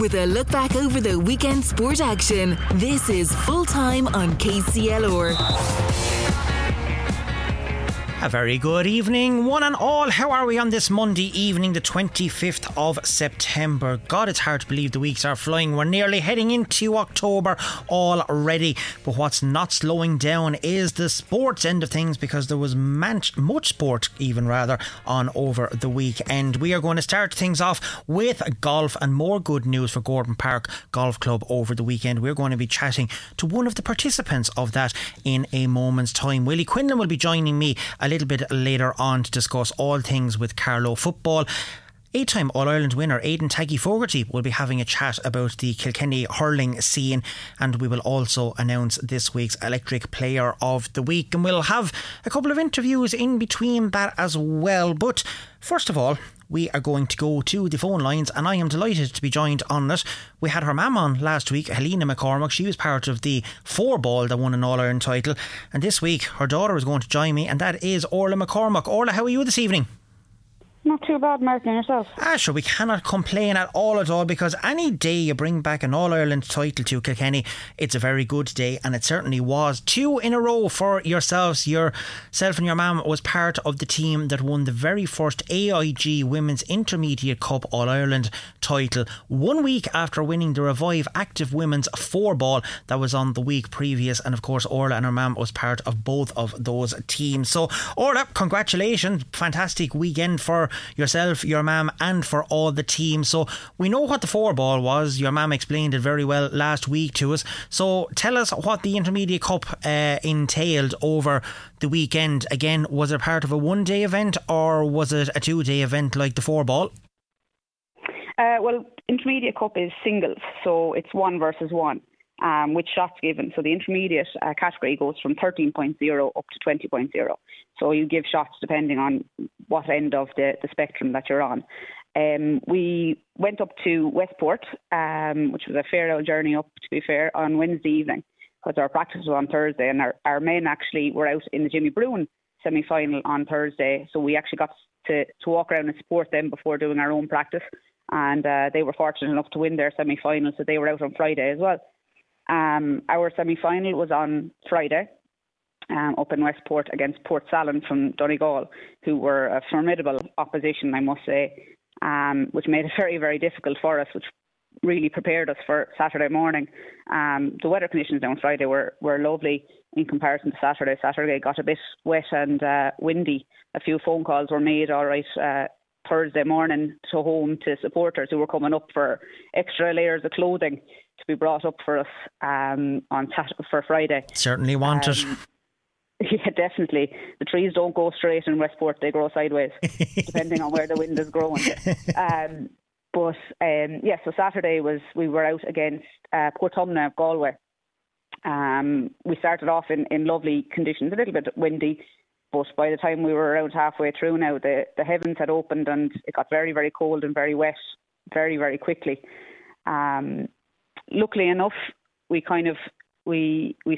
With a look back over the weekend sport action, this is Full Time on KCLR. A very good evening, one and all. How are we on this Monday evening, the 25th of September? God, it's hard to believe the weeks are flying. We're nearly heading into October already. But what's not slowing down is the sports end of things, because there was much sport, on over the weekend. We are going to start things off with golf, and more good news for Gowran Park Golf Club over the weekend. We're going to be chatting to one of the participants of that in a moment's time. Willie Quinlan will be joining me a little bit later on to discuss all things with Carlow football. Eight-time All-Ireland winner Aidan Fogarty will be having a chat about the Kilkenny hurling scene, and we will also announce this week's Electric Player of the Week, and we'll have a couple of interviews in between that as well. But first of all, we are going to go to the phone lines, and I am delighted to be joined on it. We had her mum on last week, Helena McCormack. She was part of the 4-ball that won an All-Ireland title, and this week her daughter is going to join me, and that is Orla McCormack. Orla, how are you this evening? Not too bad, Martin, yourself? Ah, sure, we cannot complain at all, because any day you bring back an All-Ireland title to Kilkenny, it's a very good day, and it certainly was. Two in a row for yourselves. Yourself and your mum was part of the team that won the very first AIG Women's Intermediate Cup All-Ireland title, 1 week after winning the Revive Active Women's 4-ball that was on the week previous, and of course Orla and her mum was part of both of those teams. So Orla, congratulations, fantastic weekend for yourself, your mam, and for all the team. So we know what the 4-ball was. Your mam explained it very well last week to us. So tell us what the Intermediate Cup entailed over the weekend. Again, was it part of a 1-day event, or was it a 2-day event like the 4-ball? Well, Intermediate Cup is singles, so it's 1 versus 1 with shots given. So the intermediate category goes from 13.0 up to 20.0. So you give shots depending on what end of the spectrum that you're on. We went up to Westport, which was a fair old journey up, to be fair, on Wednesday evening, because our practice was on Thursday, and our men actually were out in the Jimmy Bruin semi-final on Thursday. So we actually got to walk around and support them before doing our own practice. And they were fortunate enough to win their semi-final, so they were out on Friday as well. Our semi-final was on Friday, up in Westport against Port Salin from Donegal, who were a formidable opposition, I must say, which made it very, very difficult for us, which really prepared us for Saturday morning. The weather conditions on Friday were lovely in comparison to Saturday. Saturday got a bit wet and windy. A few phone calls were made, all right, Thursday morning to home to supporters who were coming up for extra layers of clothing to be brought up for us for Friday. Certainly wanted. Yeah, definitely. The trees don't go straight in Westport, they grow sideways, depending on where the wind is growing. So Saturday we were out against Portumna of Galway. We started off in lovely conditions, a little bit windy, but by the time we were around halfway through now, the heavens had opened and it got very, very cold and very wet very, very quickly. Luckily enough, we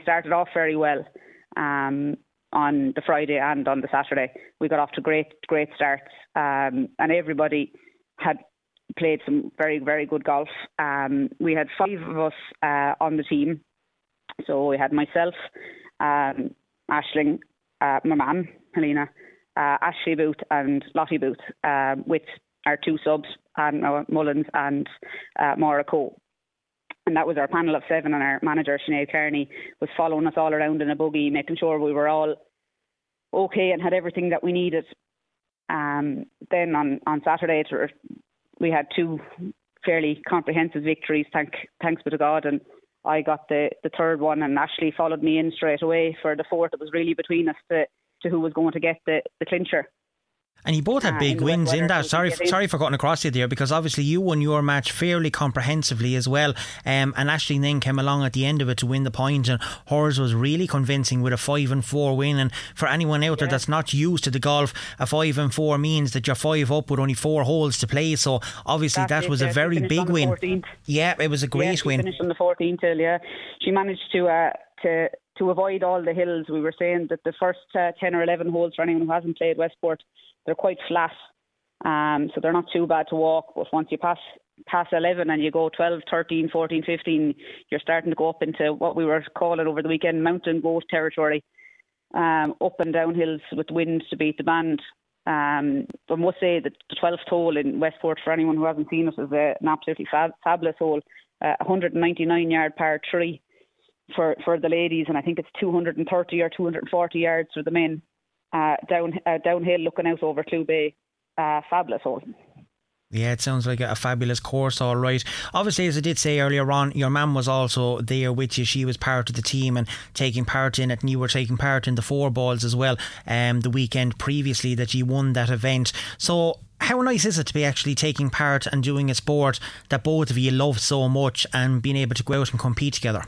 started off very well on the Friday and on the Saturday. We got off to great starts, and everybody had played some very, very good golf. We had 5 of us on the team. So we had myself, Aisling, my mum, Helena, Ashley Booth and Lottie Booth, with our 2 subs, Anna Mullins and Maura Coe. And that was our panel of 7, and our manager, Sinead Kearney, was following us all around in a buggy, making sure we were all okay and had everything that we needed. Then on Saturday, we had 2 fairly comprehensive victories, thanks be to God, and I got the 3rd one, and Ashley followed me in straight away for the 4th. It was really between us to who was going to get the clincher. And you both had big wins in that. Sorry for cutting across you there, because obviously you won your match fairly comprehensively as well, and Ashley then came along at the end of it to win the point, and hers was really convincing with a 5-4 win. And for anyone out there that's not used to the golf, a 5-4 means that you're 5 up with only 4 holes to play. So obviously that was a very big win. 14th. Yeah, it was a great win. Finished on the 14th till, yeah. She managed to avoid all the hills. We were saying that the first 10 or 11 holes, for anyone who hasn't played Westport, they're quite flat, so they're not too bad to walk. But once you pass past 11 and you go 12, 13, 14, 15, you're starting to go up into what we were calling over the weekend mountain goat territory, up and down hills with winds to beat the band. I must say that the 12th hole in Westport, for anyone who hasn't seen it, is an absolutely fabulous hole, 199-yard par 3 for the ladies, and I think it's 230 or 240 yards for the men, downhill looking out over Clew Bay. Fabulous hole. Yeah, it sounds like a fabulous course, all right. Obviously, as I did say earlier on, your mum was also there with you. She was part of the team and taking part in it, and you were taking part in the four balls as well, the weekend previously that you won that event. So how nice is it to be actually taking part and doing a sport that both of you love so much and being able to go out and compete together?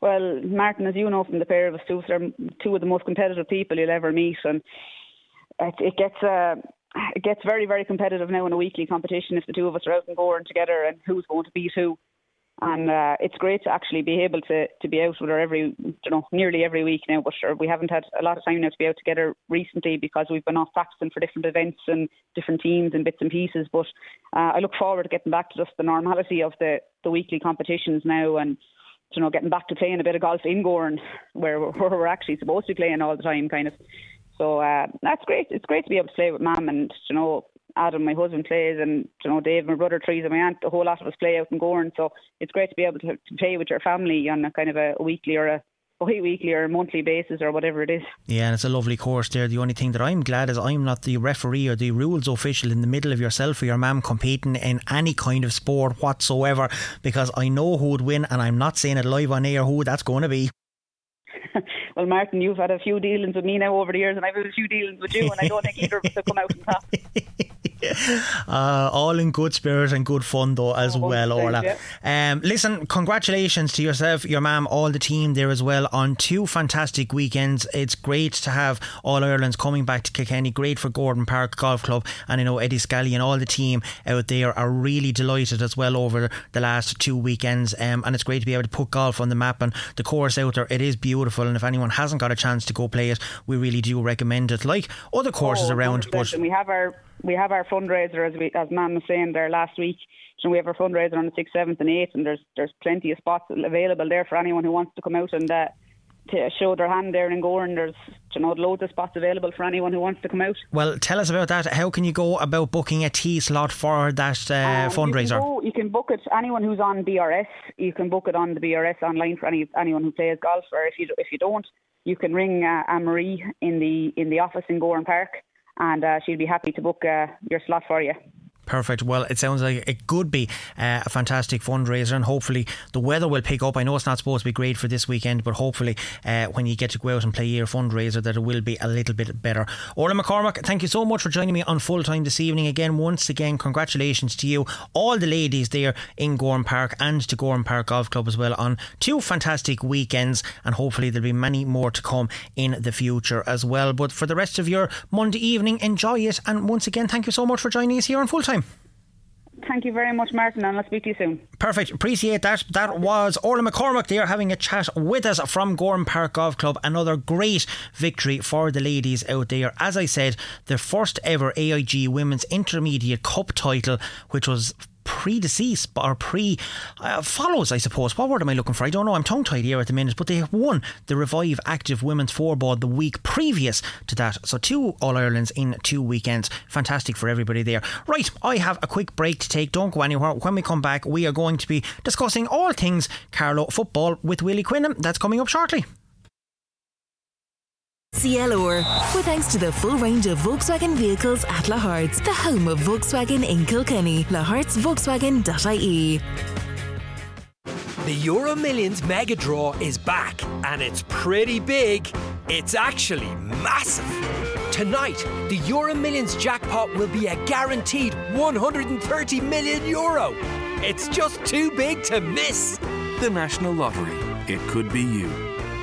Well, Martin, as you know from the pair of us two, they're two of the most competitive people you'll ever meet, and it gets very, very competitive now in a weekly competition if the two of us are out and going together and who's going to beat who. And it's great to actually be able to be out with her nearly every week now, but sure, we haven't had a lot of time now to be out together recently because we've been off practicing for different events and different teams and bits and pieces. But I look forward to getting back to just the normality of the weekly competitions now, and getting back to playing a bit of golf in Gowran where we're actually supposed to be playing all the time, kind of. So that's great. It's great to be able to play with Mum, and Adam, my husband, plays, and Dave, my brother, Teresa, my aunt, a whole lot of us play out in Gowran. So it's great to be able to play with your family on a kind of a weekly or a weekly or monthly basis or whatever it is. Yeah, and it's a lovely course there. The only thing that I'm glad is I'm not the referee or the rules official in the middle of yourself or your mum competing in any kind of sport whatsoever, because I know who would win, and I'm not saying it live on air who that's going to be. Well, Martin, you've had a few dealings with me now over the years, and I've had a few dealings with you, and I don't think either of us will come out on top. All in good spirit and good fun though as well, Orla. Yeah. Listen, congratulations to yourself, your mum, all the team there as well on two fantastic weekends. It's great to have All Ireland's coming back to Kilkenny, great for Gowran Park Golf Club, and I know Eddie Scally and all the team out there are really delighted as well over the last two weekends, and it's great to be able to put golf on the map, and the course out there, it is beautiful, and if anyone hasn't got a chance to go play it, we really do recommend it, like other courses around. But we have our fundraiser, as Mam was saying there last week. So we have our fundraiser on the 6th, 7th and 8th, and there's plenty of spots available there for anyone who wants to come out and to show their hand there in Gowran. There's loads of spots available for anyone who wants to come out. Well, tell us about that. How can you go about booking a tee slot for that fundraiser? You can book it. Anyone who's on BRS, you can book it on the BRS online for anyone who plays golf, or if you don't, you can ring Anne-Marie in the office in Gowran Park, and she'll be happy to book your slot for you. Perfect. Well, it sounds like it could be a fantastic fundraiser, and hopefully the weather will pick up. I know it's not supposed to be great for this weekend, but hopefully when you get to go out and play your fundraiser, that it will be a little bit better. Orla McCormack, thank you so much for joining me on Full Time this evening. Once again, congratulations to you, all the ladies there in Gowran Park, and to Gowran Park Golf Club as well on two fantastic weekends, and hopefully there'll be many more to come in the future as well. But for the rest of your Monday evening, enjoy it, and once again, thank you so much for joining us here on Full Time. Thank you very much, Martin, and I'll speak to you soon. Perfect, appreciate that. That was Orla McCormack there having a chat with us from Gowran Park Golf Club. Another great victory for the ladies out there. As I said, their first ever AIG Women's Intermediate Cup title, which was follows, I suppose. What word am I looking for? I don't know. I'm tongue-tied here at the minute, but they won the Revive Active Women's Four Ball the week previous to that. So two All-Irelands in two weekends. Fantastic for everybody there. Right, I have a quick break to take. Don't go anywhere. When we come back, we are going to be discussing all things Carlow football with Willie Quinnan. That's coming up shortly. KCLR, with thanks to the full range of Volkswagen vehicles at Lahart's, the home of Volkswagen in Kilkenny. Lahart'sVolkswagen.ie. The Euro Millions Mega Draw is back, and it's pretty big. It's actually massive. Tonight, the Euro Millions jackpot will be a guaranteed €130 million. It's just too big to miss. The National Lottery. It could be you.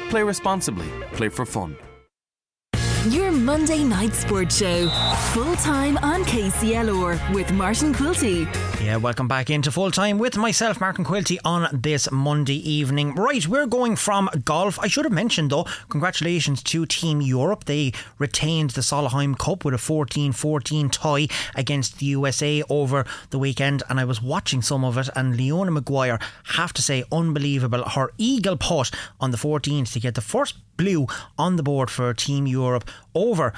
Play responsibly. Play for fun. Your Monday night sports show, Full Time on KCLR with Martin Quilty. Yeah, welcome back into Full Time with myself, Martin Quilty, on this Monday evening. Right, we're going from golf. I should have mentioned though, congratulations to Team Europe. They retained the Solheim Cup with a 14-14 tie against the USA over the weekend, and I was watching some of it, and Leona Maguire, have to say, unbelievable. Her eagle putt on the 14th to get the first blue on the board for Team Europe over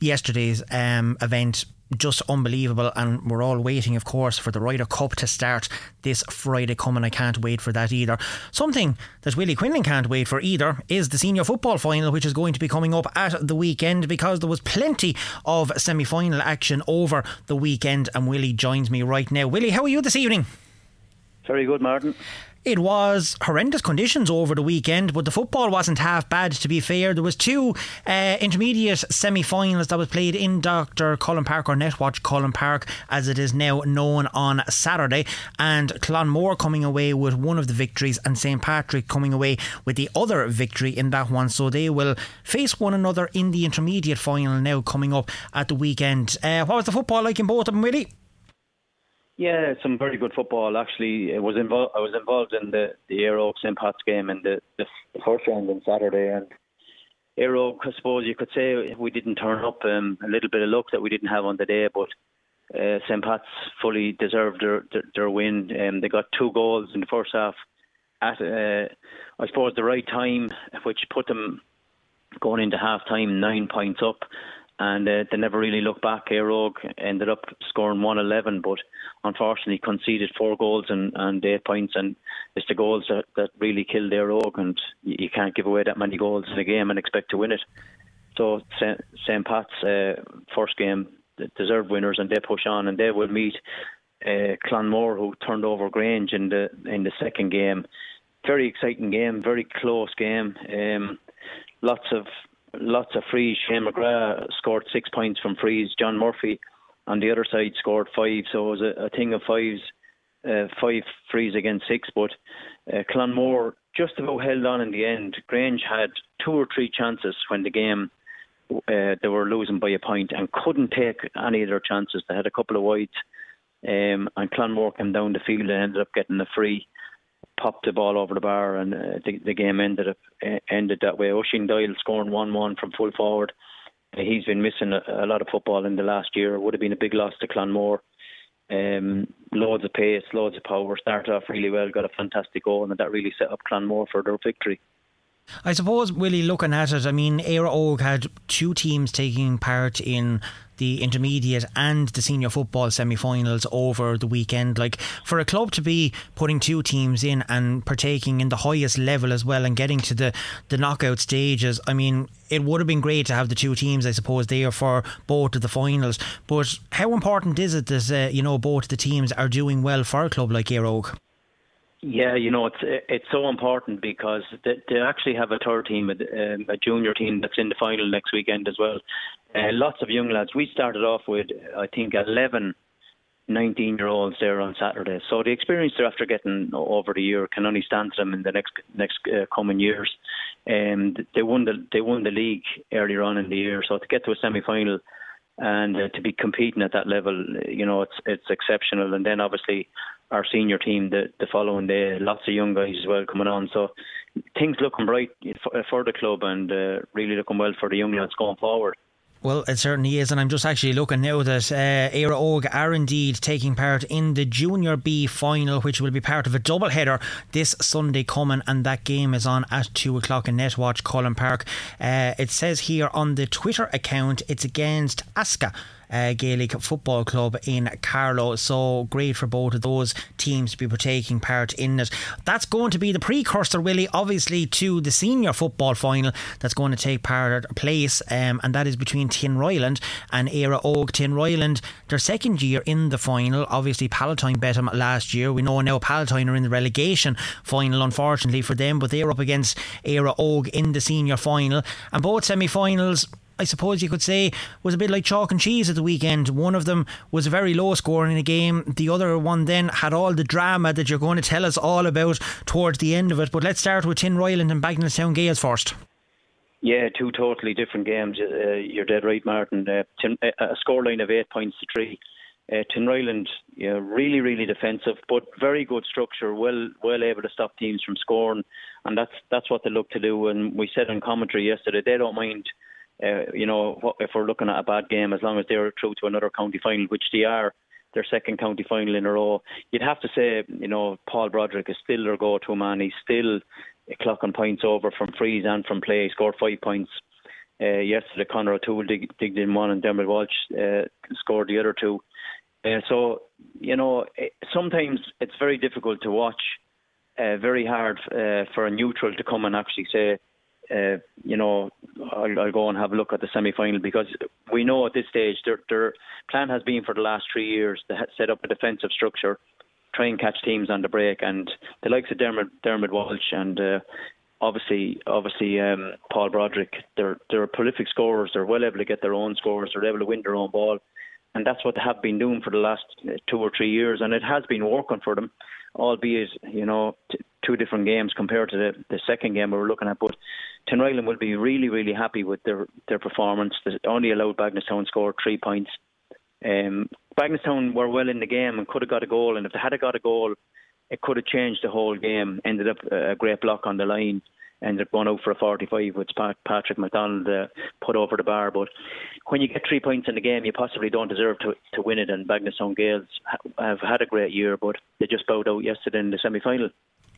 yesterday's event. Just unbelievable, and we're all waiting, of course, for the Ryder Cup to start this Friday coming. I can't wait for that either. Something that Willie Quinlan can't wait for either is the senior football final, which is going to be coming up at the weekend, because there was plenty of semi-final action over the weekend, and Willie joins me right now. Willie, how are you this evening? Very good, Martin. It was horrendous conditions over the weekend, but the football wasn't half bad, to be fair. There was two intermediate semi-finals that was played in Dr. Cullen Park, or Netwatch Cullen Park as it is now known, on Saturday, and Clonmore coming away with one of the victories and St Patrick coming away with the other victory in that one. So they will face one another in the intermediate final now coming up at the weekend. What was the football like in both of them, Willie? Yeah, some very good football actually. I was involved in the Éire Óg St Pat's game in the first round on Saturday, and Éire Óg, I suppose you could say, we didn't turn up. A little bit of luck that we didn't have on the day, but St Pat's fully deserved their win. They got 2 goals in the first half at I suppose the right time, which put them going into half time 9 points up. And they never really looked back. Éire Óg ended up scoring 111, but unfortunately conceded 4 goals and 8 points. And it's the goals that really killed Éire Óg, and you can't give away that many goals in a game and expect to win it. So St Pat's first game, deserved winners, and they push on, and they will meet Clonmore, who turned over Grange in the second game. Very exciting game, very close game. Lots of frees. Shane McGrath scored 6 points from frees. John Murphy on the other side scored 5. So it was a thing of fives, 5 frees against 6. But Clonmore just about held on in the end. Grange had 2 or 3 chances when the game, they were losing by a point and couldn't take any of their chances. They had a couple of wides, and Clonmore came down the field and ended up getting a free. Popped the ball over the bar, and the game ended that way. Oisin Doyle scoring 1-1 from full forward. He's been missing a lot of football in the last year. It would have been a big loss to Clonmore. Loads of pace, loads of power. Started off really well, got a fantastic goal, and that really set up Clonmore for their victory. I suppose, Willie, looking at it, I mean, Éire Óg had 2 teams taking part in the intermediate and the senior football semi-finals over the weekend. Like, for a club to be putting 2 teams in and partaking in the highest level as well and getting to the knockout stages, I mean, it would have been great to have the 2 teams, I suppose, there for both of the finals. But how important is it that both the teams are doing well for a club like Éire Óg? Yeah, it's so important, because they actually have a third team, a junior team that's in the final next weekend as well. Lots of young lads. We started off with, I think, 11 19-year-olds there on Saturday. So the experience they're after getting over the year can only stand to them in the next coming years. They won the league earlier on in the year, so to get to a semi-final and to be competing at that level, it's exceptional. And then obviously our senior team the following day, lots of young guys as well coming on. So things looking bright for the club, and really looking well for the young lads going forward. Well, it certainly is, and I'm just actually looking now that Éire Óg are indeed taking part in the Junior B final, which will be part of a double header this Sunday coming, and that game is on at 2 o'clock in Netwatch Cullen Park. It says here on the Twitter account it's against Aska Gaelic Football Club in Carlow, so great for both of those teams to be taking part in it. That's going to be the precursor, Willie, obviously, to the senior football final that's going to take place, and that is between Tinryland and Éire Óg. Tinryland, their second year in the final. Obviously Palatine bet them last year. We know now Palatine are in the relegation final, unfortunately for them, but they're up against Éire Óg in the senior final, and both semi-finals, I suppose you could say, was a bit like chalk and cheese at the weekend. One of them was a very low score in a game. The other one then had all the drama that you're going to tell us all about towards the end of it. But let's start with Tinryland and Bagenalstown Gaels first. Yeah, 2 totally different games. You're dead right, Martin. A scoreline of 8 points to 3. Tinryland, you know, really, really defensive, but very good structure, well able to stop teams from scoring, and that's what they look to do. And we said in commentary yesterday, they don't mind, if we're looking at a bad game, as long as they're through to another county final, which they are, their second county final in a row. You'd have to say, Paul Broderick is still their go-to man. He's still clocking points over from frees and from play. He scored 5 points. Yesterday, Conor O'Toole digged in one, and Dermot Walsh scored the other two. So, sometimes it's very difficult to watch, very hard for a neutral to come and actually say, I'll go and have a look at the semi-final, because we know at this stage their plan has been for the last 3 years to set up a defensive structure, try and catch teams on the break, and the likes of Dermot Walsh and obviously Paul Broderick, they're prolific scorers, they're well able to get their own scores, they're able to win their own ball, and that's what they have been doing for the last 2 or 3 years, and it has been working for them, albeit, two different games compared to the second game we were looking at. But Tinryland will be really, really happy with their performance. They only allowed Bagenalstown score 3 points. Bagenalstown were well in the game and could have got a goal, and if they had got a goal, it could have changed the whole game. Ended up a great block on the line, ended up going out for a 45, which Patrick McDonald put over the bar. But when you get 3 points in the game, you possibly don't deserve to win it, and Bagenalstown Gaels have had a great year, but they just bowed out yesterday in the semi-final.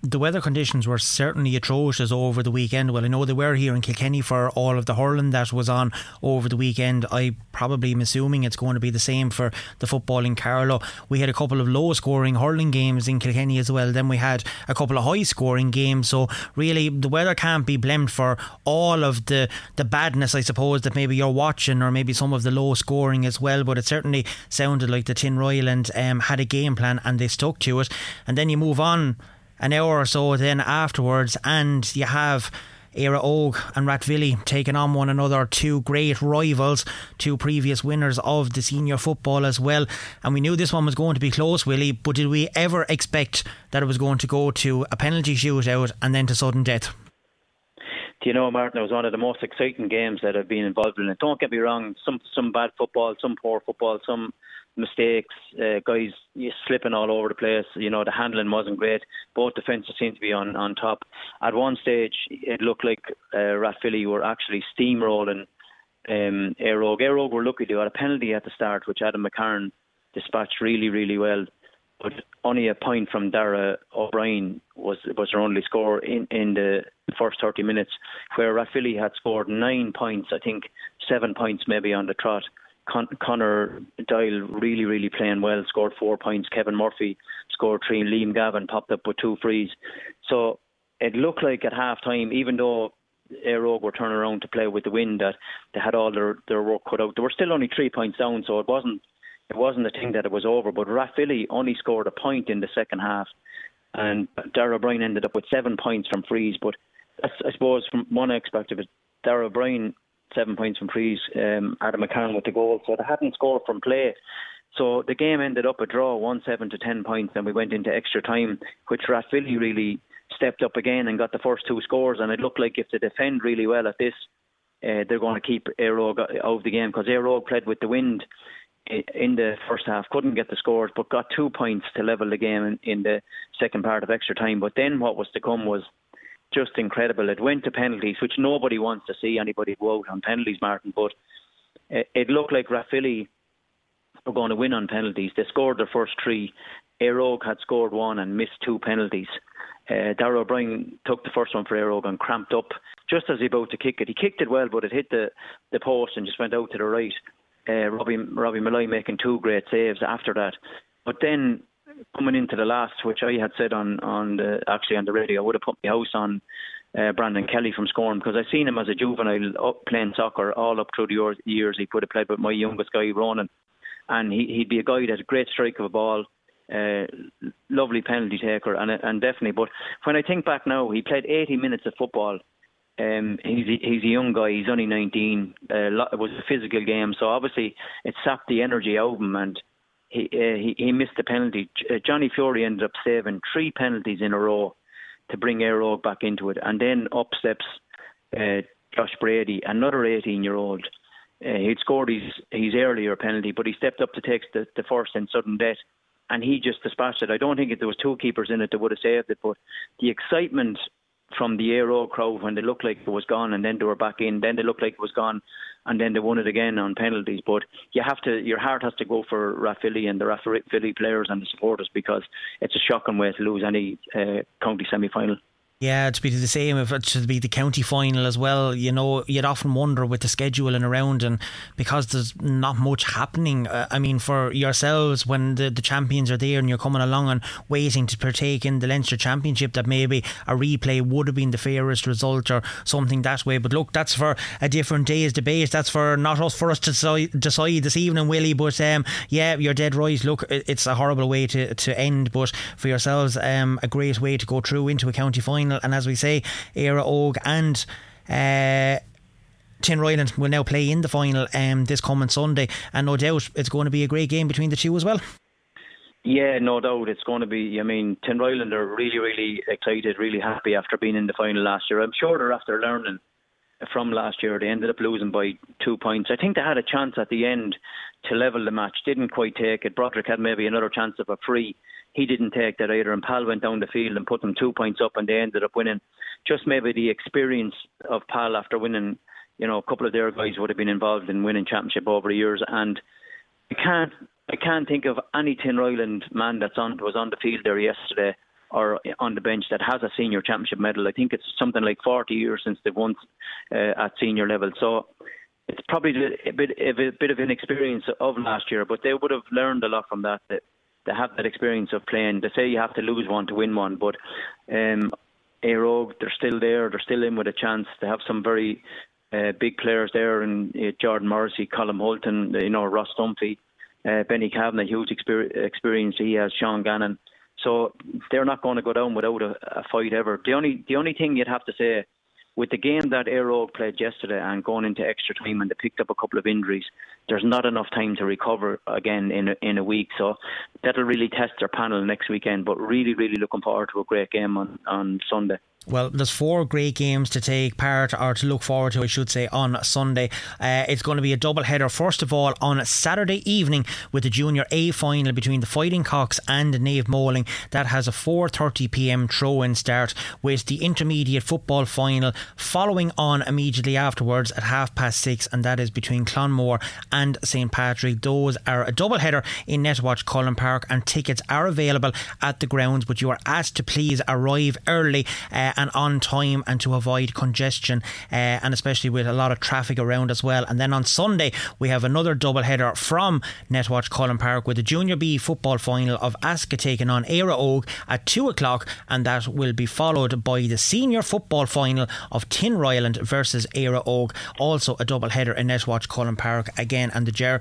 The weather conditions were certainly atrocious over the weekend. Well, I know they were here in Kilkenny for all of the hurling that was on over the weekend. I probably am assuming it's going to be the same for the football in Carlow. We had a couple of low-scoring hurling games in Kilkenny as well. Then we had a couple of high-scoring games. So really, the weather can't be blamed for all of the badness, I suppose, that maybe you're watching, or maybe some of the low-scoring as well. But it certainly sounded like the Tinryland had a game plan and they stuck to it. And then you move on an hour or so then afterwards, and you have Éire Óg and Rathvilly taking on one another, two great rivals, two previous winners of the senior football as well. And we knew this one was going to be close, Willie, but did we ever expect that it was going to go to a penalty shootout and then to sudden death? Do you know, Martin, it was one of the most exciting games that I've been involved in. And don't get me wrong, some bad football, some poor football, some mistakes, guys slipping all over the place. The handling wasn't great. Both defences seemed to be on top. At one stage, it looked like Rathvilly were actually steamrolling Éire Óg. Éire Óg were lucky to have a penalty at the start, which Adam McCarron dispatched really, really well. But only a point from Darragh O'Brien was their only score in the first 30 minutes, where Rathvilly had scored 9 points, I think 7 points maybe on the trot. Conor Doyle really, really playing well, scored 4 points. Kevin Murphy scored three. Liam Gavin popped up with two frees. So it looked like at half time, even though Éire Óg were turning around to play with the wind, that they had all their work cut out. They were still only 3 points down, so it wasn't a thing that it was over. But Rathvilly only scored a point in the second half, and Darragh Bryan ended up with 7 points from frees. But that's, I suppose, from one perspective, Darragh Bryan 7 points from frees, Adam McCarron with the goal, so they hadn't scored from play. So the game ended up a draw, 1-7 to 10 points, and we went into extra time, which Rathvilly really stepped up again and got the first two scores. And it looked like if they defend really well at this, they're going to keep Éire Óg out of the game, because Éire Óg played with the wind in the first half, couldn't get the scores, but got 2 points to level the game in the second part of extra time. But then what was to come was just incredible. It went to penalties, which nobody wants to see anybody go out on penalties, Martin, but it looked like Rathvilly were going to win on penalties. They scored their first three. Éire Óg had scored one and missed two penalties. Darragh Bryan took the first one for Éire Óg and cramped up just as he about to kick it. He kicked it well, but it hit the post and just went out to the right. Robbie Malloy making two great saves after that. But then coming into the last, which I had said on the radio, I would have put my house on Brandon Kelly from scoring, because I seen him as a juvenile up playing soccer all up through the years. He could have played with my youngest guy, Ronan, and he'd be a guy that had a great strike of a ball, lovely penalty taker, and definitely. But when I think back now, he played 80 minutes of football. He's a young guy. He's only 19. It was a physical game, so obviously it sapped the energy out of him, and He missed the penalty. Johnny Fury ended up saving three penalties in a row to bring Éire Óg back into it. And then up steps Josh Brady, another 18-year-old, He'd scored his earlier penalty, but he stepped up to take the first in sudden death, and he just dispatched it. I don't think there was two keepers in it that would have saved it, but the excitement from the Éire Óg crowd when they looked like it was gone, and then they were back in, then they looked like it was gone, and then they won it again on penalties. But you have to, your heart has to go for Rathvilly and the Rathvilly players and the supporters, because it's a shocking way to lose any county semi-final. Yeah, to be the same, if it should be the county final as well, you know, you'd often wonder with the schedule and around, and because there's not much happening, I mean, for yourselves, when the champions are there and you're coming along and waiting to partake in the Leinster Championship, that maybe a replay would have been the fairest result or something that way. But look, that's for a different day's debate. That's for not us, for us to decide this evening, Willie. But yeah, you're dead right. Look, it's a horrible way to end, but for yourselves, a great way to go through into a county final. And as we say, Éire Óg and Tinryland will now play in the final this coming Sunday, and no doubt it's going to be a great game between the two as well. Yeah, no doubt it's going to be. I mean, Tinryland are really, really excited, really happy after being in the final last year. I'm sure they're after learning from last year. They ended up losing by 2 points. I think they had a chance at the end to level the match, didn't quite take it. Broderick had maybe another chance of a free. He didn't take that either, and Pal went down the field and put them 2 points up, and they ended up winning. Just maybe the experience of Pal after winning, you know, a couple of their guys would have been involved in winning championship over the years. And I can't think of any Tinryland man that was on the field there yesterday or on the bench that has a senior championship medal. I think it's something like 40 years since they've won at senior level. So it's probably a bit of an experience of last year, but they would have learned a lot from that. They have that experience of playing. They say you have to lose one to win one, but Éire Óg, they're still there. They're still in with a chance. They have some very big players there, and Jordan Morrissey, Colm Hulton, you know, Ross Dunphy, Benny Kavanagh, huge experience he has, Sean Gannon. So they're not going to go down without a fight ever. The only thing you'd have to say, with the game that Éire Óg played yesterday and going into extra time, and they picked up a couple of injuries, there's not enough time to recover again in a week. So that'll really test their panel next weekend. But really, really looking forward to a great game on Sunday. Well, there's four great games to take part, or to look forward to, I should say, on Sunday. It's going to be a double header. First of all, on Saturday evening, with the Junior A final between the Fighting Cocks and Nave Moling. That has a 4:30pm throw-in start, with the Intermediate Football final following on immediately afterwards at 6:30, and that is between Clonmore and St Patrick. Those are a double header in Netwatch Cullen Park, and tickets are available at the grounds, but you are asked to please arrive early and on time, and to avoid congestion, and especially with a lot of traffic around as well. And then on Sunday we have another double header from Netwatch Cullen Park, with the Junior B football final of Aska taking on Éire Óg at 2:00, and that will be followed by the senior football final of Tinryland versus Éire Óg, also a double header in Netwatch Cullen Park again. And the team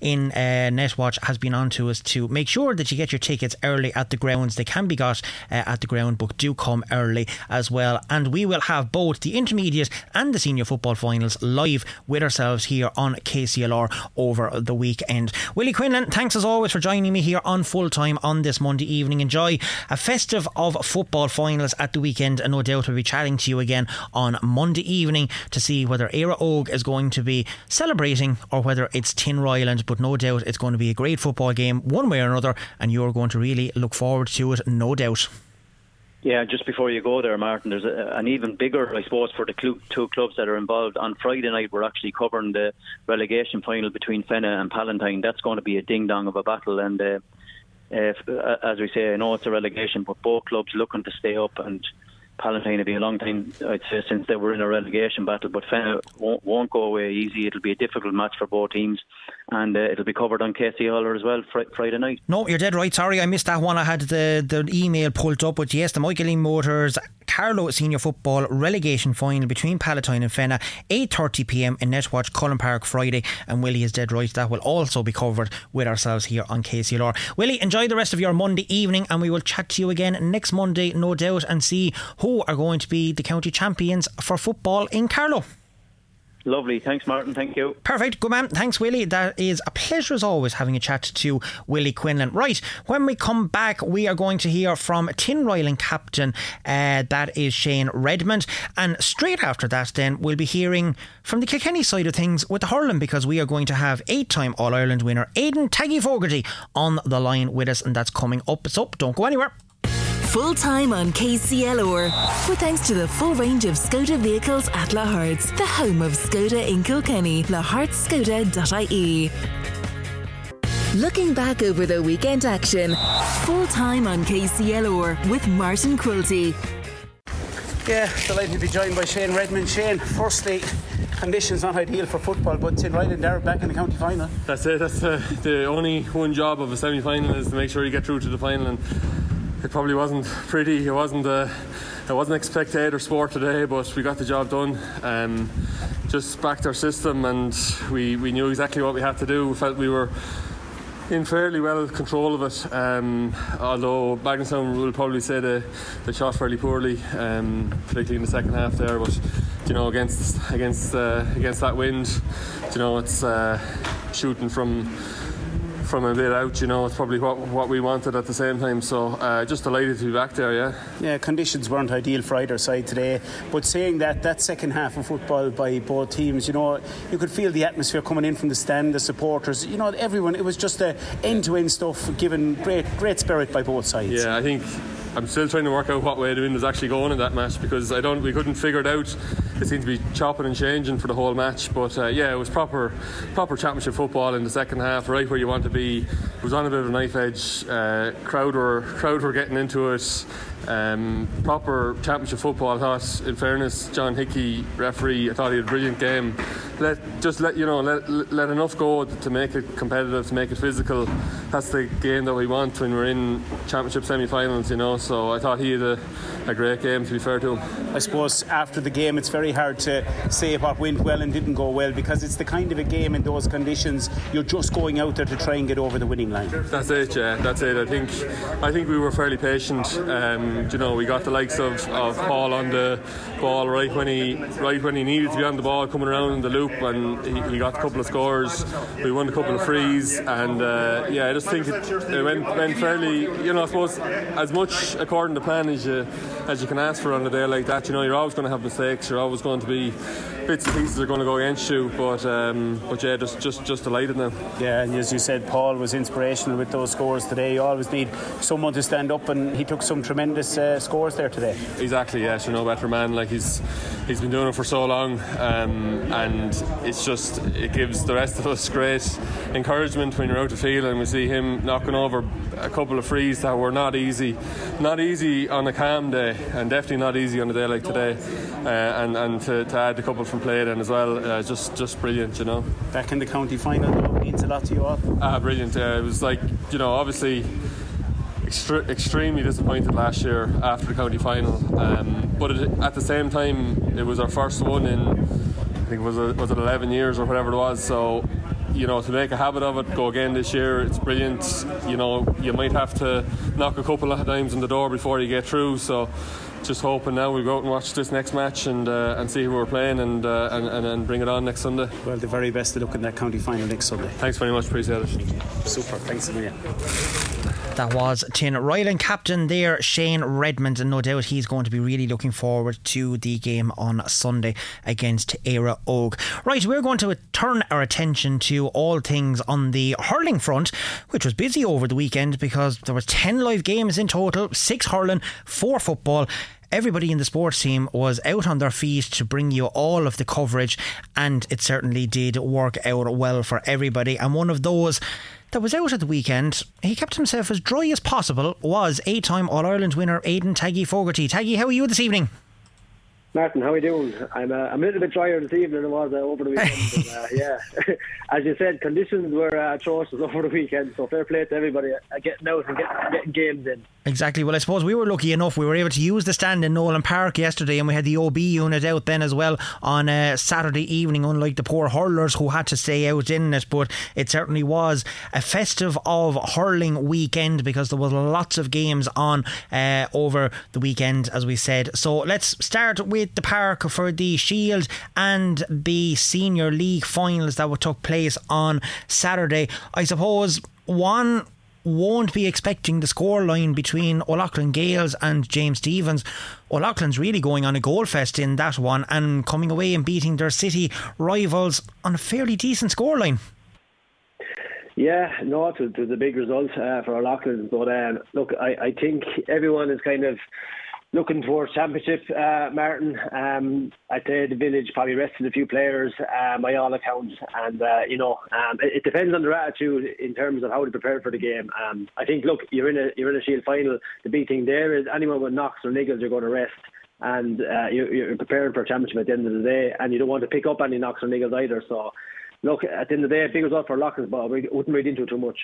in Netwatch has been on to us to make sure that you get your tickets early at the grounds. They can be got at the ground, but do come early as well. And we will have both the intermediate and the senior football finals live with ourselves here on KCLR over the weekend. Willie Quinlan, thanks as always for joining me here on Full Time on this Monday evening. Enjoy a festive of football finals at the weekend, and no doubt we'll be chatting to you again on Monday evening to see whether Éire Óg is going to be celebrating or whether it's Tinryland. But no doubt it's going to be a great football game one way or another, and you're going to really look forward to it, no doubt. Yeah, just before you go there, Martin, there's an even bigger, I suppose, for the two clubs that are involved. On Friday night, we're actually covering the relegation final between Fenna and Palatine. That's going to be a ding-dong of a battle. And as we say, I know it's a relegation, but both clubs looking to stay up, and Palatine will be a long time, I'd say, since they were in a relegation battle. But Fenna won't go away easy. It'll be a difficult match for both teams. And it'll be covered on KCLR as well Friday night. No, you're dead right. Sorry, I missed that one. I had the email pulled up. But yes, the Michaeline Motors Carlow Senior Football relegation final between Palatine and Fenna, 8:30pm in Netwatch Cullen Park Friday. And Willie is dead right, that will also be covered with ourselves here on KCLR. Willie, enjoy the rest of your Monday evening, and we will chat to you again next Monday, no doubt, and see who are going to be the county champions for football in Carlow. Lovely. Thanks, Martin. Thank you. Perfect. Good man. Thanks, Willie. That is a pleasure as always having a chat to Willie Quinlan. Right. When we come back, we are going to hear from Tinryland captain, that is Shane Redmond. And straight after that, then, we'll be hearing from the Kilkenny side of things with the hurling, because we are going to have 8-time All-Ireland winner Aidan "Taggy" Fogarty on the line with us, and that's coming up. So don't go anywhere. Full time on KCLR, with thanks to the full range of Skoda vehicles at Lahart's, the home of Skoda in Kilkenny, lahartskoda.ie. Looking back over the weekend action, full time on KCLR with Martin Quilty. Yeah, delighted to be joined by Shane Redmond. Shane, firstly, conditions not ideal for football, but Tinryland are back in the county final. That's it. That's the only one job of a semi-final, is to make sure you get through to the final, and it probably wasn't pretty. It wasn't expected or sport today, but we got the job done. Just backed our system, and we knew exactly what we had to do. We felt we were in fairly well control of it, although Bagenalstown will probably say they shot fairly poorly, particularly in the second half there. But you know, against that wind, you know, it's shooting from a bit out, you know, it's probably what we wanted at the same time, so just delighted to be back there, yeah. Yeah, conditions weren't ideal for either side today, but saying that second half of football by both teams, you know, you could feel the atmosphere coming in from the stand, the supporters, you know, everyone. It was just a end-to-end stuff, given great spirit by both sides. Yeah, I think I'm still trying to work out what way the wind was actually going in that match, because we couldn't figure it out. It seemed to be chopping and changing for the whole match, but it was proper championship football in the second half, right where you want to be. It was on a bit of a knife edge. Crowd were getting into it. Proper championship football. I thought, in fairness, John Hickey, referee, I thought he had a brilliant game. Let enough go to make it competitive, to make it physical. That's the game that we want when we're in championship semi-finals, you know. So I thought he had a great game, to be fair to him. I suppose after the game, it's very hard to say what went well and didn't go well, because it's the kind of a game in those conditions you're just going out there to try and get over the winning line. That's it, yeah. That's it. I think we were fairly patient. You know, we got the likes of Paul on the ball right when he needed to be on the ball, coming around in the loop, and he got a couple of scores. We won a couple of frees, and I just think it went fairly, you know, I suppose as much according to plan as you can ask for on a day like that. You know, you're always going to have mistakes, you're always going to be, bits and pieces are going to go against you, but yeah, just delighted now. Yeah, and as you said, Paul was inspirational with those scores today. You always need someone to stand up, and he took some tremendous scores there today. Exactly, yes, you know, better man, like he's been doing it for so long, and it's just, it gives the rest of us great encouragement when you're out the field and we see him knocking over a couple of frees that were not easy on a calm day, and definitely not easy on a day like today, and to add a couple from play then as well, just brilliant, you know. Back in the county final, though, means a lot to you all. Brilliant. It was like, you know, obviously extremely disappointed last year after the county final, but at the same time, it was our first one in, I think was it 11 years or whatever it was, so you know, to make a habit of it, go again this year, it's brilliant. You know, you might have to knock a couple of times on the door before you get through, so just hoping now we'll go out and watch this next match and see who we're playing and bring it on next Sunday. Well, the very best of luck in that county final next Sunday. Thanks very much, appreciate it. Super, thanks a million. That was Tinryland captain there, Shane Redmond, and no doubt he's going to be really looking forward to the game on Sunday against Éire Óg. Right, we're going to turn our attention to all things on the hurling front, which was busy over the weekend because there were 10 live games in total, 6 hurling, 4 football. Everybody in the sports team was out on their feet to bring you all of the coverage, and it certainly did work out well for everybody. And one of those that was out at the weekend, he kept himself as dry as possible, was 8-time All-Ireland winner Aidan "Taggy" Fogarty. Taggy, how are you this evening? Martin, how are you doing? I'm a little bit drier this evening than I was over the weekend. But, yeah, as you said, conditions were atrocious over the weekend, so fair play to everybody getting out and getting games in. Exactly. Well, I suppose we were lucky enough. We were able to use the stand in Nolan Park yesterday, and we had the OB unit out then as well on Saturday evening, unlike the poor hurlers who had to stay out in it. But it certainly was a festive of hurling weekend, because there was lots of games on over the weekend, as we said. So let's start with hit the park for the Shield and the Senior League finals that took place on Saturday. I suppose one won't be expecting the scoreline between O'Loughlin Gaels and James Stevens. O'Loughlin's really going on a goal fest in that one and coming away and beating their city rivals on a fairly decent scoreline. Yeah, no, it was a big result for O'Loughlin. But look, I think everyone is kind of looking towards championship, Martin. I'd say the village probably rested a few players by all accounts, and it depends on their attitude in terms of how they prepare for the game. I think, look, you're in a Shield final. The big thing there is anyone with knocks or niggles you're going to rest, and you're preparing for a championship at the end of the day, and you don't want to pick up any knocks or niggles either. So, look, at the end of the day, big result for Loughlin, but we wouldn't read into it too much.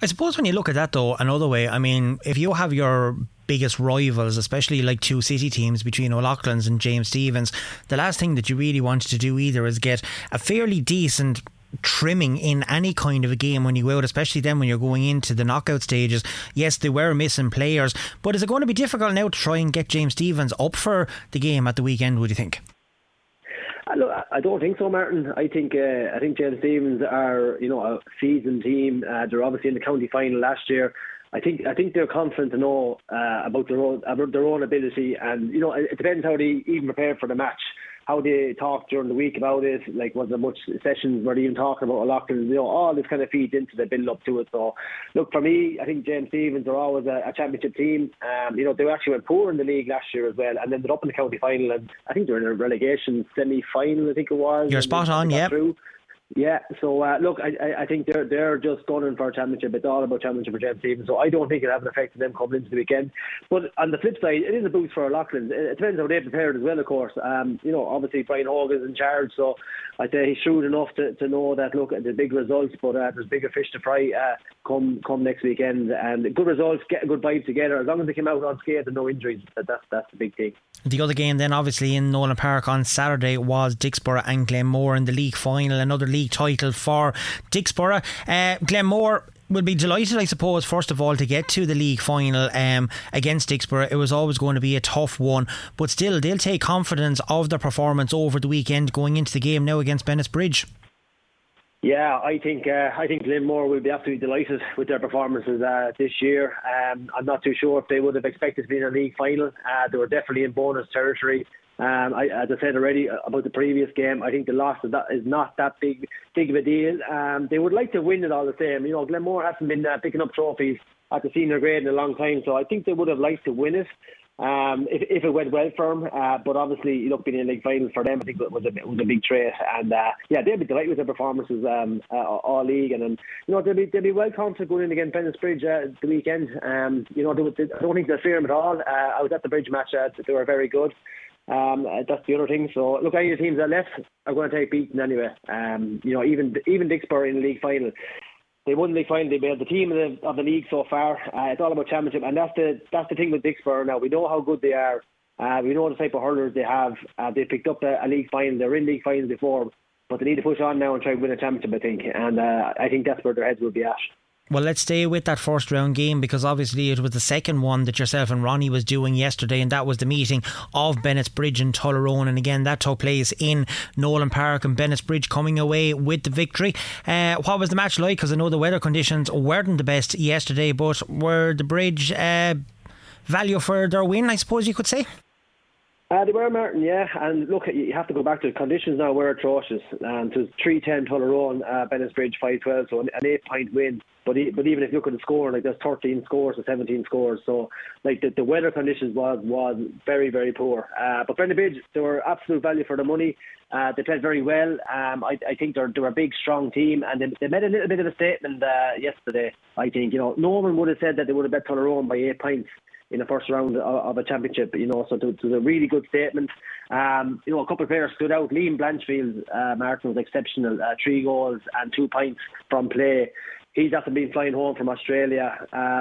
I suppose when you look at that though, another way, I mean, if you have your biggest rivals, especially like two city teams between O'Loughlin's and James Stevens, the last thing that you really want to do either is get a fairly decent trimming in any kind of a game when you go out, especially then when you're going into the knockout stages. Yes, they were missing players, but is it going to be difficult now to try and get James Stevens up for the game at the weekend, would you think? I don't think so, Martin. I think James Stevens are, a seasoned team. They're obviously in the county final last year. I think they're confident to know about their own ability, and it depends how they even prepare for the match, how they talk during the week about it. Like, was there much sessions where they even talking about O'Loughlin? All this kind of feeds into the build up to it. So, look, for me, I think James Stevens are always a championship team. They actually went poor in the league last year as well, and ended up in the county final. And I think they're in a relegation semi final. I think it was. You're spot on. Yeah. Yeah, so look, I think they're just gunning for a championship. It's all about championship for James Stevens, so I don't think it'll have an effect on them coming into the weekend. But on the flip side, it is a boost for O'Loughlin. It depends how they prepare as well, of course. Obviously Brian Hogue is in charge, so I'd say he's shrewd enough to know that, look, the big results, but there's bigger fish to fry come next weekend. And good results, get a good vibe together. As long as they came out on skate and no injuries, that's the big thing. The other game then, obviously, in Nolan Park on Saturday was Dixborough and Glenmore in the league final. Another league title for Dixborough. Glenmore will be delighted, I suppose, first of all, to get to the league final against Dixborough. It was always going to be a tough one, but still, they'll take confidence of their performance over the weekend going into the game now against Bennettsbridge. Yeah, I think Glenmore will be absolutely delighted with their performances this year. I'm not too sure if they would have expected to be in a league final. They were definitely in bonus territory. As I said already about the previous game, I think the loss of that is not that big of a deal. They would like to win it all the same. Glenmore hasn't been picking up trophies at the senior grade in a long time, so I think they would have liked to win it if it went well for them. But obviously, being in the league final for them, I think was a big trait. And they'll be delighted with their performances all league, and then they'll be well confident going in against Bennettsbridge the weekend. I don't think they'll fear them at all. I was at the Bridge match; they were very good. That's the other thing. So, look, any of the teams that are left are going to take beating anyway. Even Dixborough in the league final, they won the league final. They made the team of the league so far. It's all about championship, and that's the thing with Dixborough now. We know how good they are. We know the type of hurlers they have. They picked up a league final. They were in league finals before, but they need to push on now and try to win a championship, I think. And I think that's where their heads will be at. Well, let's stay with that first round game, because obviously it was the second one that yourself and Ronnie was doing yesterday, and that was the meeting of Bennettsbridge and Tullaroan, and again that took place in Nolan Park, and Bennettsbridge coming away with the victory. What was the match like? Because I know the weather conditions weren't the best yesterday, but were the Bridge value for their win, I suppose you could say? They were, Martin, yeah. And look, you have to go back to the conditions now were atrocious. It was 3-10 Tullaroan, Bennettsbridge 5-12, so an 8-point win. But even if you look at the score, like, there's 13 scores or 17 scores. So, like, the weather conditions was very, very poor. But Bennettsbridge, they were absolute value for the money. They played very well. I think they're a big, strong team, and they made a little bit of a statement yesterday, I think. No one would have said that they would have bet Tullaroan by 8 points in the first round of a championship, so it was a really good statement. A couple of players stood out. Liam Blanchfield's Martin was exceptional, 3 goals and 2 points from play. He's after been flying home from Australia.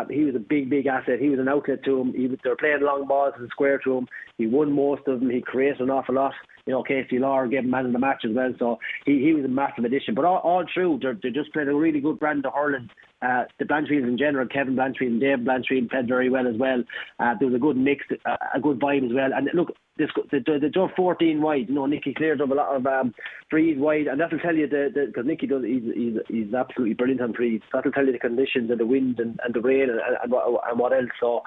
He was a big asset. He was an outlet to him. They were playing long balls and square to him. He won most of them. He created an awful lot. KCLR gave him man of the match as well, so he was a massive addition. But all through, they just played a really good brand of hurling. The Blanchfields in general, Kevin Blanchfield and Dave Blanchfield played very well as well. There was a good mix, a good vibe as well. And look, they drove 14 wide. You know, Nicky cleared up a lot of frees wide, and that'll tell you because Nicky does, he's absolutely brilliant on frees. That'll tell you the conditions and the wind and the rain and what else. So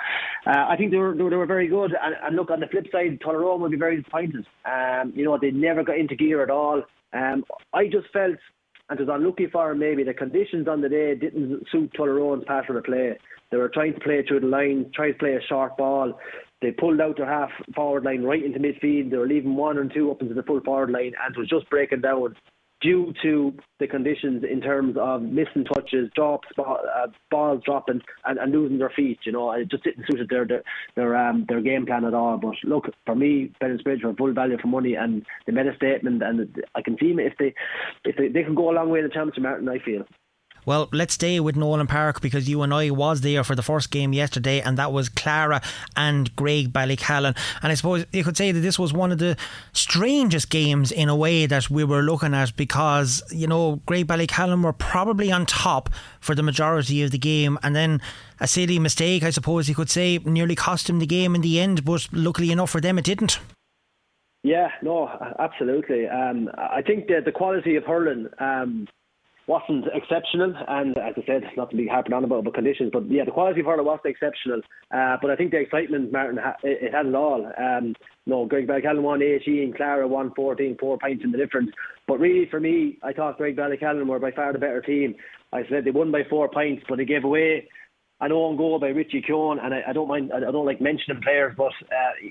I think they were very good. And look, on the flip side, Tullaroan would be very disappointed. You know, they never got into gear at all. I just felt, and it was unlucky for him maybe, the conditions on the day didn't suit Tullaroan's pattern of play. They were trying to play through the line, trying to play a short ball. They pulled out their half forward line right into midfield. They were leaving one and two up into the full forward line, and it was just breaking down due to the conditions in terms of missing touches, drops, balls dropping and losing their feet. You know, it just didn't suit their game plan at all. But look, for me, Bennettsbridge were full value for money, and they made a statement, and I can see if they can go a long way in the Championship, Martin, I feel. Well, let's stay with Nolan Park, because you and I was there for the first game yesterday, and that was Clara and Graigue-Ballycallan. And I suppose you could say that this was one of the strangest games in a way that we were looking at, because, you know, Graigue-Ballycallan were probably on top for the majority of the game, and then a silly mistake, I suppose you could say, nearly cost him the game in the end, but luckily enough for them it didn't. Yeah, no, absolutely. I think that the quality of hurling wasn't exceptional, and as I said, not to be harping on about conditions, but yeah, the quality of hurling wasn't exceptional, but I think the excitement, Martin, it had it all. No, Graigue-Ballycallan won 18 and Clara won 14, 4 points in the difference, but really for me, I thought Graigue-Ballycallan were by far the better team. I said they won by 4 points, but they gave away an own goal by Richie Keown, and I don't like mentioning players, but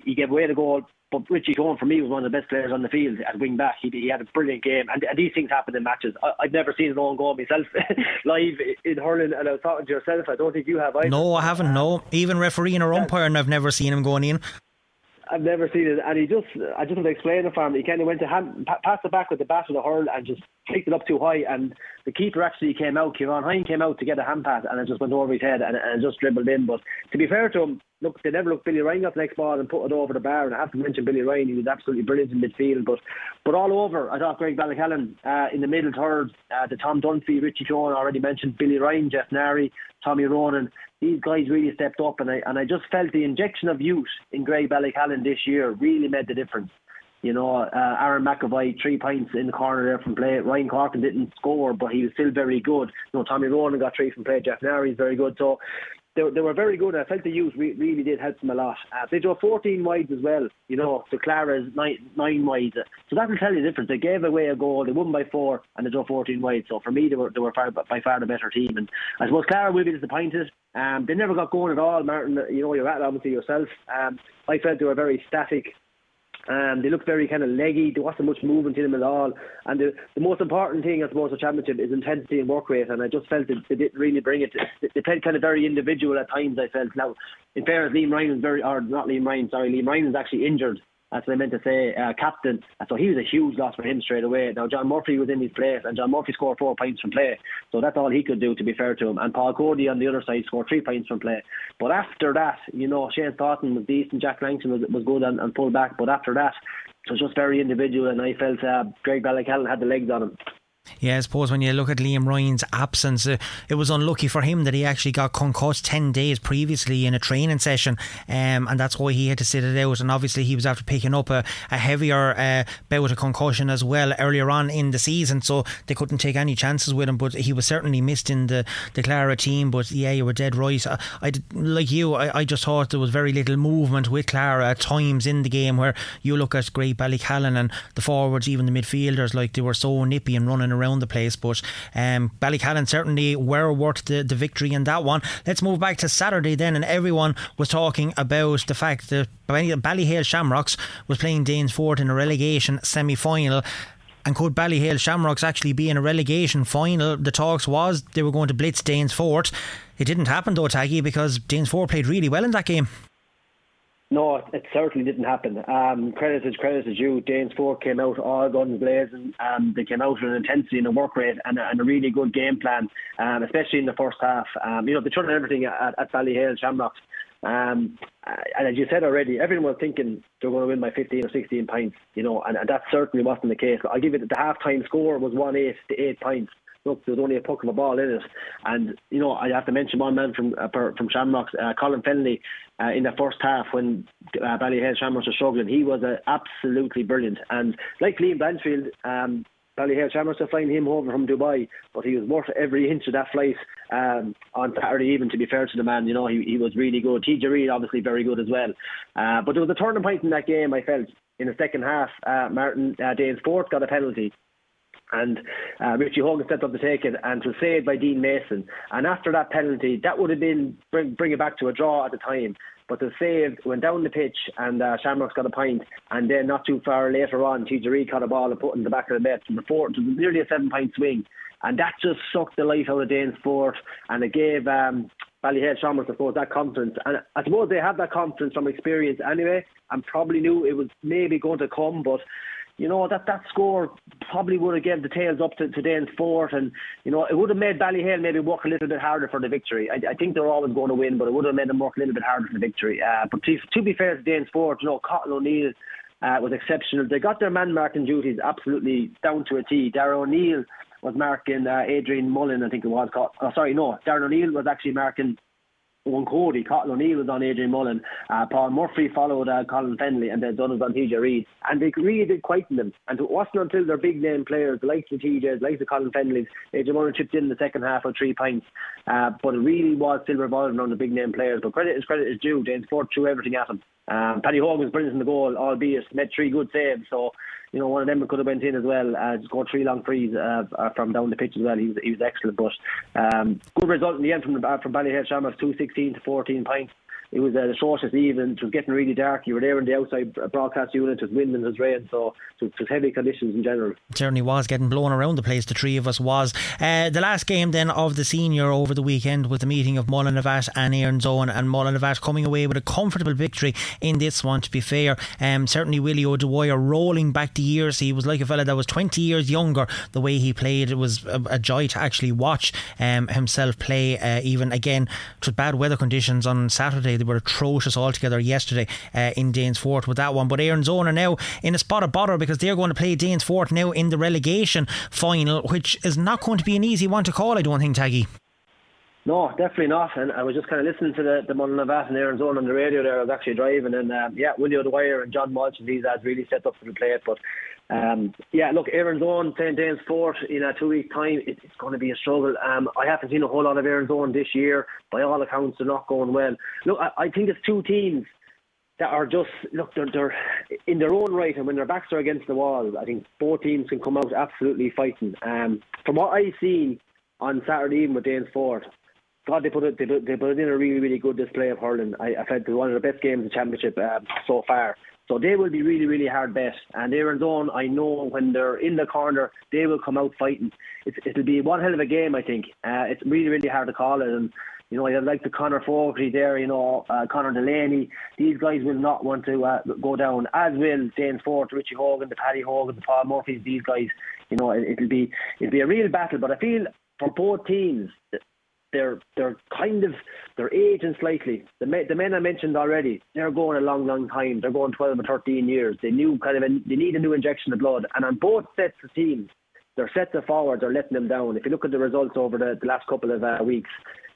he gave away the goal. But Richie Keown, for me, was one of the best players on the field at wing back. He had a brilliant game, and these things happen in matches. I've never seen an own goal myself live in hurling, and I was talking to yourself. I don't think you have either. No, I haven't. No, even refereeing or umpiring, I've never seen him going in. I've never seen it, and I just want to explain it for him. He kind of went to pass it back with the bat of the hurl and just picked it up too high, and the keeper actually came out, Kieran Hine came out to get a hand pass, and it just went over his head and just dribbled in. But to be fair to him, look, they never looked Billy Ryan up next ball and put it over the bar, and I have to mention Billy Ryan, he was absolutely brilliant in midfield, but all over, I thought Graigue-Ballycallan in the middle third, the Tom Dunphy, Richie Keown already mentioned, Billy Ryan, Jeff Nary, Tommy Ronan, these guys really stepped up, and I just felt the injection of youth in Graigue-Ballycallan this year really made the difference. You know, Aaron McAvoy, 3 points in the corner there from play. Ryan Corkin didn't score, but he was still very good. You know, Tommy Ronan got three from play. Jeff Nary is very good. So they were very good. And I felt the youth really did help them a lot. They drove 14 wides as well. You know, so Clara's nine wides. So that will tell you the difference. They gave away a goal. They won by 4, and they drove 14 wides. So for me, they were by far the better team. And I suppose Clara will be disappointed. They never got going at all, Martin. You know, you're at it obviously yourself. I felt they were very static. They look very kind of leggy. There wasn't much movement in them at all. And the most important thing, I suppose, for Championship is intensity and work rate. And I just felt that they didn't really bring it. They played kind of very individual at times, I felt. Now, in fairness, Liam Ryan is actually injured. That's what I meant to say, captain. So he was a huge loss for him straight away. Now, John Murphy was in his place, and John Murphy scored 4 points from play. So that's all he could do, to be fair to him. And Paul Cody on the other side scored 3 points from play. But after that, you know, Shane Thornton was decent, Jack Langston was good and pulled back. But after that, it was just very individual, and I felt Graigue-Ballycallan had the legs on him. Yeah, I suppose when you look at Liam Ryan's absence, it was unlucky for him that he actually got concussed 10 days previously in a training session, and that's why he had to sit it out. And obviously he was after picking up a heavier bout of concussion as well earlier on in the season, so they couldn't take any chances with him. But he was certainly missed in the Clara team. But yeah, you were dead right. I just thought there was very little movement with Clara at times in the game, where you look at Graigue-Ballycallan and the forwards, even the midfielders, like they were so nippy and running around the place. But Ballycallan certainly were worth the victory in that one. Let's move back to Saturday then, and everyone was talking about the fact that Ballyhale Shamrocks was playing Danesford in a relegation semi-final. And could Ballyhale Shamrocks actually be in a relegation final? The talks was they were going to blitz Danesford. It didn't happen though, Taggy, because Danesford played really well in that game. No, it certainly didn't happen. Credit is due. Danesford came out all guns blazing. They came out with an intensity and a work rate and a really good game plan, especially in the first half. You know, they turned everything at Ballyhale Shamrocks. And as you said already, everyone was thinking they were going to win by 15 or 16 points, you know, and that certainly wasn't the case. I'll give it, the half-time score was 1-8 to 8 points. look, there's only a puck of a ball in it. And, you know, I have to mention one man from Shamrocks, Colin Fennelly, in the first half when Ballyhale Shamrocks were struggling. He was absolutely brilliant. And like Liam Blanchfield, Ballyhale Shamrocks are flying him over from Dubai, but he was worth every inch of that flight on Saturday evening, to be fair to the man. You know, he was really good. TJ Reid, obviously, very good as well. But there was a turning point in that game, I felt. In the second half, Martin Danesport got a penalty, and Richie Hogan stepped up to take it, and it was saved by Dean Mason. And after that penalty, that would have been bring it back to a draw at the time. But the save went down the pitch, and Shamrocks got a pint. And then not too far later on, TJ caught a ball and put it in the back of the net. It was nearly a 7-point swing. And that just sucked the life out of Danesport, and it gave Ballyhale Shamrocks, I suppose, that confidence. And I suppose they had that confidence from experience anyway, and probably knew it was maybe going to come, but you know, that score probably would have given the tails up to Danesport, and you know, it would have made Ballyhale maybe work a little bit harder for the victory. I think they're always going to win, but it would have made them work a little bit harder for the victory. But to be fair to Danesport, you know, Cotton O'Neill was exceptional. They got their man-marking duties absolutely down to a T. Darragh O'Neill was marking Adrian Mullen, I think it was called. Oh, sorry, no, Darragh O'Neill was actually marking Owen Cody. Cotton O'Neill was on Adrian Mullen. Paul Murphy followed Colin Fennelly, and then Dunn was on TJ Reid. And they really did quieten them. And it wasn't until their big-name players, like the TJs, like the Colin Fennellys, Adrian Mullen chipped in the second half of 3 pints. But it really was still revolving around the big-name players. But credit is due. Danesport threw everything at them. Paddy Hogan was brilliant in the goal, albeit made 3 good saves. So, you know, one of them could have went in as well. Scored 3 long frees from down the pitch as well. He was excellent. But good result in the end from Ballyhale Shamrocks, 216 to 14 pints. It was the shortest evening. It was getting really dark. You were there in the outside broadcast unit. It was wind and it was rain, so it was heavy conditions in general. It certainly was getting blown around the place. The three of us was. The last game then of the senior over the weekend was the meeting of Mullinavat and Éirnzone, and Mullinavat coming away with a comfortable victory in this one, to be fair. Certainly Willie O'Dwyer rolling back the years. He was like a fella that was 20 years younger. The way he played, it was a joy to actually watch himself play. Even again, it was bad weather conditions on Saturday. They were atrocious altogether yesterday in Danesport with that one. But Éirnzone are now in a spot of bother because they're going to play Danesport now in the relegation final, which is not going to be an easy one to call, I don't think, Taggy. No, definitely not. And I was just kind of listening to the Mullinavat and Éirnzone on the radio there. I was actually driving, and Willie O'Dwyer and John Walsh and these lads really set up for the play. But look, Éirnzone playing Danesport in a 2-week time, it's going to be a struggle. I haven't seen a whole lot of Éirnzone this year. By all accounts, they're not going well. Look, I think it's 2 teams that are just, look, they're in their own right, and when their backs are against the wall, I think 4 teams can come out absolutely fighting. From what I've seen on Saturday evening with Danesport, God, they put in a really, really good display of hurling. I felt it was one of the best games of the championship so far. So they will be really, really hard bet. And Éirnzone, I know when they're in the corner, they will come out fighting. It'll be one hell of a game, I think. It's really, really hard to call it. And, you know, I like the Conor Fogarty there, you know, Conor Delaney. These guys will not want to go down, as will Danesport, Richie Hogan, the Paddy Hogan, the Paul Murphys, these guys. You know, it'll be a real battle. But I feel for both teams, They're kind of, they're aging slightly. The men I mentioned already, they're going a long, long time. They're going 12 or 13 years. They need a new injection of blood. And on both sets of teams, their sets of forwards are letting them down. If you look at the results over the last couple of weeks,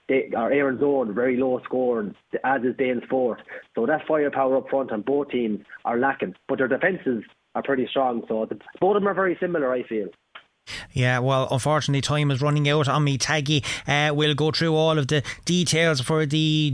they are Éirnzone, very low scoring, as is Danesport. So that firepower up front on both teams are lacking. But their defences are pretty strong. So both of them are very similar, I feel. Yeah, well, unfortunately time is running out on me, Taggy. We'll go through all of the details for the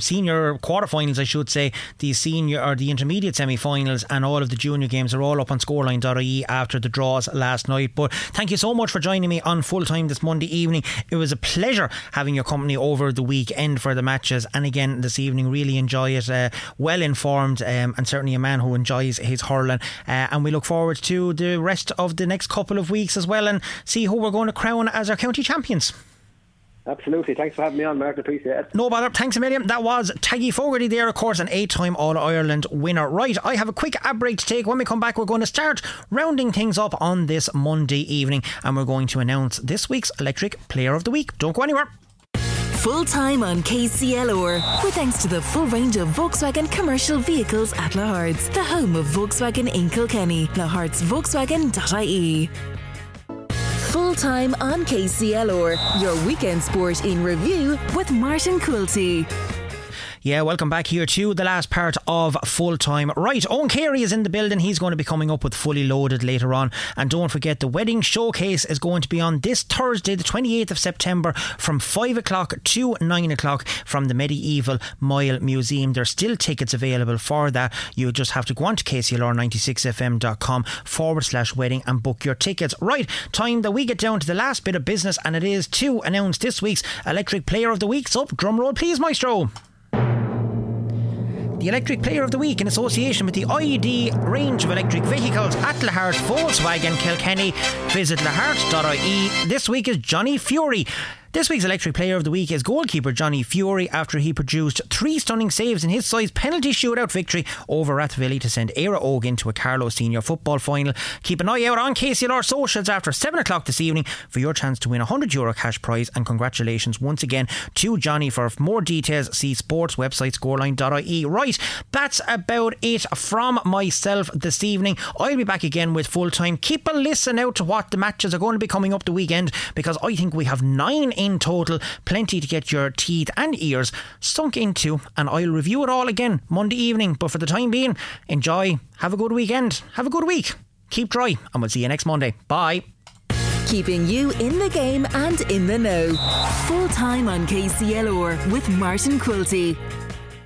senior quarterfinals, I should say, the senior or the intermediate semi-finals, and all of the junior games are all up on scoreline.ie after the draws last night. But thank you so much for joining me on Full Time this Monday evening. It was a pleasure having your company over the weekend for the matches, and again this evening. Really enjoy it, well informed, and certainly a man who enjoys his hurling, and we look forward to the rest of the next couple of weeks as well, and see who we're going to crown as our county champions. Absolutely, thanks for having me on, Mark, appreciate it. No bother, thanks a million. That was Taggy Fogarty there, of course, an 8-time All-Ireland winner. Right, I have a quick ad break to take. When we come back, we're going to start rounding things up on this Monday evening, and we're going to announce this week's Electric Player of the Week. Don't go anywhere. Full Time on KCLR, with thanks to the full range of Volkswagen commercial vehicles at Lahart's, the home of Volkswagen in Kilkenny. Lahart's Volkswagen.ie. full-time on KCLR, your weekend sport in review with Martin Coulty. Yeah, welcome back here to the last part of Full Time. Right, Owen Carey is in the building. He's going to be coming up with Fully Loaded later on. And don't forget, the wedding showcase is going to be on this Thursday, the 28th of September, from 5 o'clock to 9 o'clock from the Medieval Mile Museum. There's still tickets available for that. You just have to go on to kclr96fm.com/wedding and book your tickets. Right, time that we get down to the last bit of business, and it is to announce this week's Electric Player of the Week. So, drum roll please, Maestro. The Electric Player of the Week, in association with the ID range of electric vehicles at Lahart Volkswagen Kilkenny. Visit lahart.ie. This week is Johnny Fury. This week's Electric Player of the Week is goalkeeper Johnny Fury, after he produced three stunning saves in his side's penalty shootout victory over Rathvilly to send Éire Óg into a Carlow Senior Football Final. Keep an eye out on KCLR socials after 7 o'clock this evening for your chance to win a €100 cash prize, and congratulations once again to Johnny. For more details, see sports website scoreline.ie. Right, that's about it from myself this evening. I'll be back again with Full Time. Keep a listen out to what the matches are going to be coming up the weekend, because I think we have 9 in total, plenty to get your teeth and ears sunk into, and I'll review it all again Monday evening. But for the time being, enjoy, have a good weekend, have a good week, keep dry, and we'll see you next Monday. Bye. Keeping you in the game and in the know. Full Time on KCLR with Martin Quilty.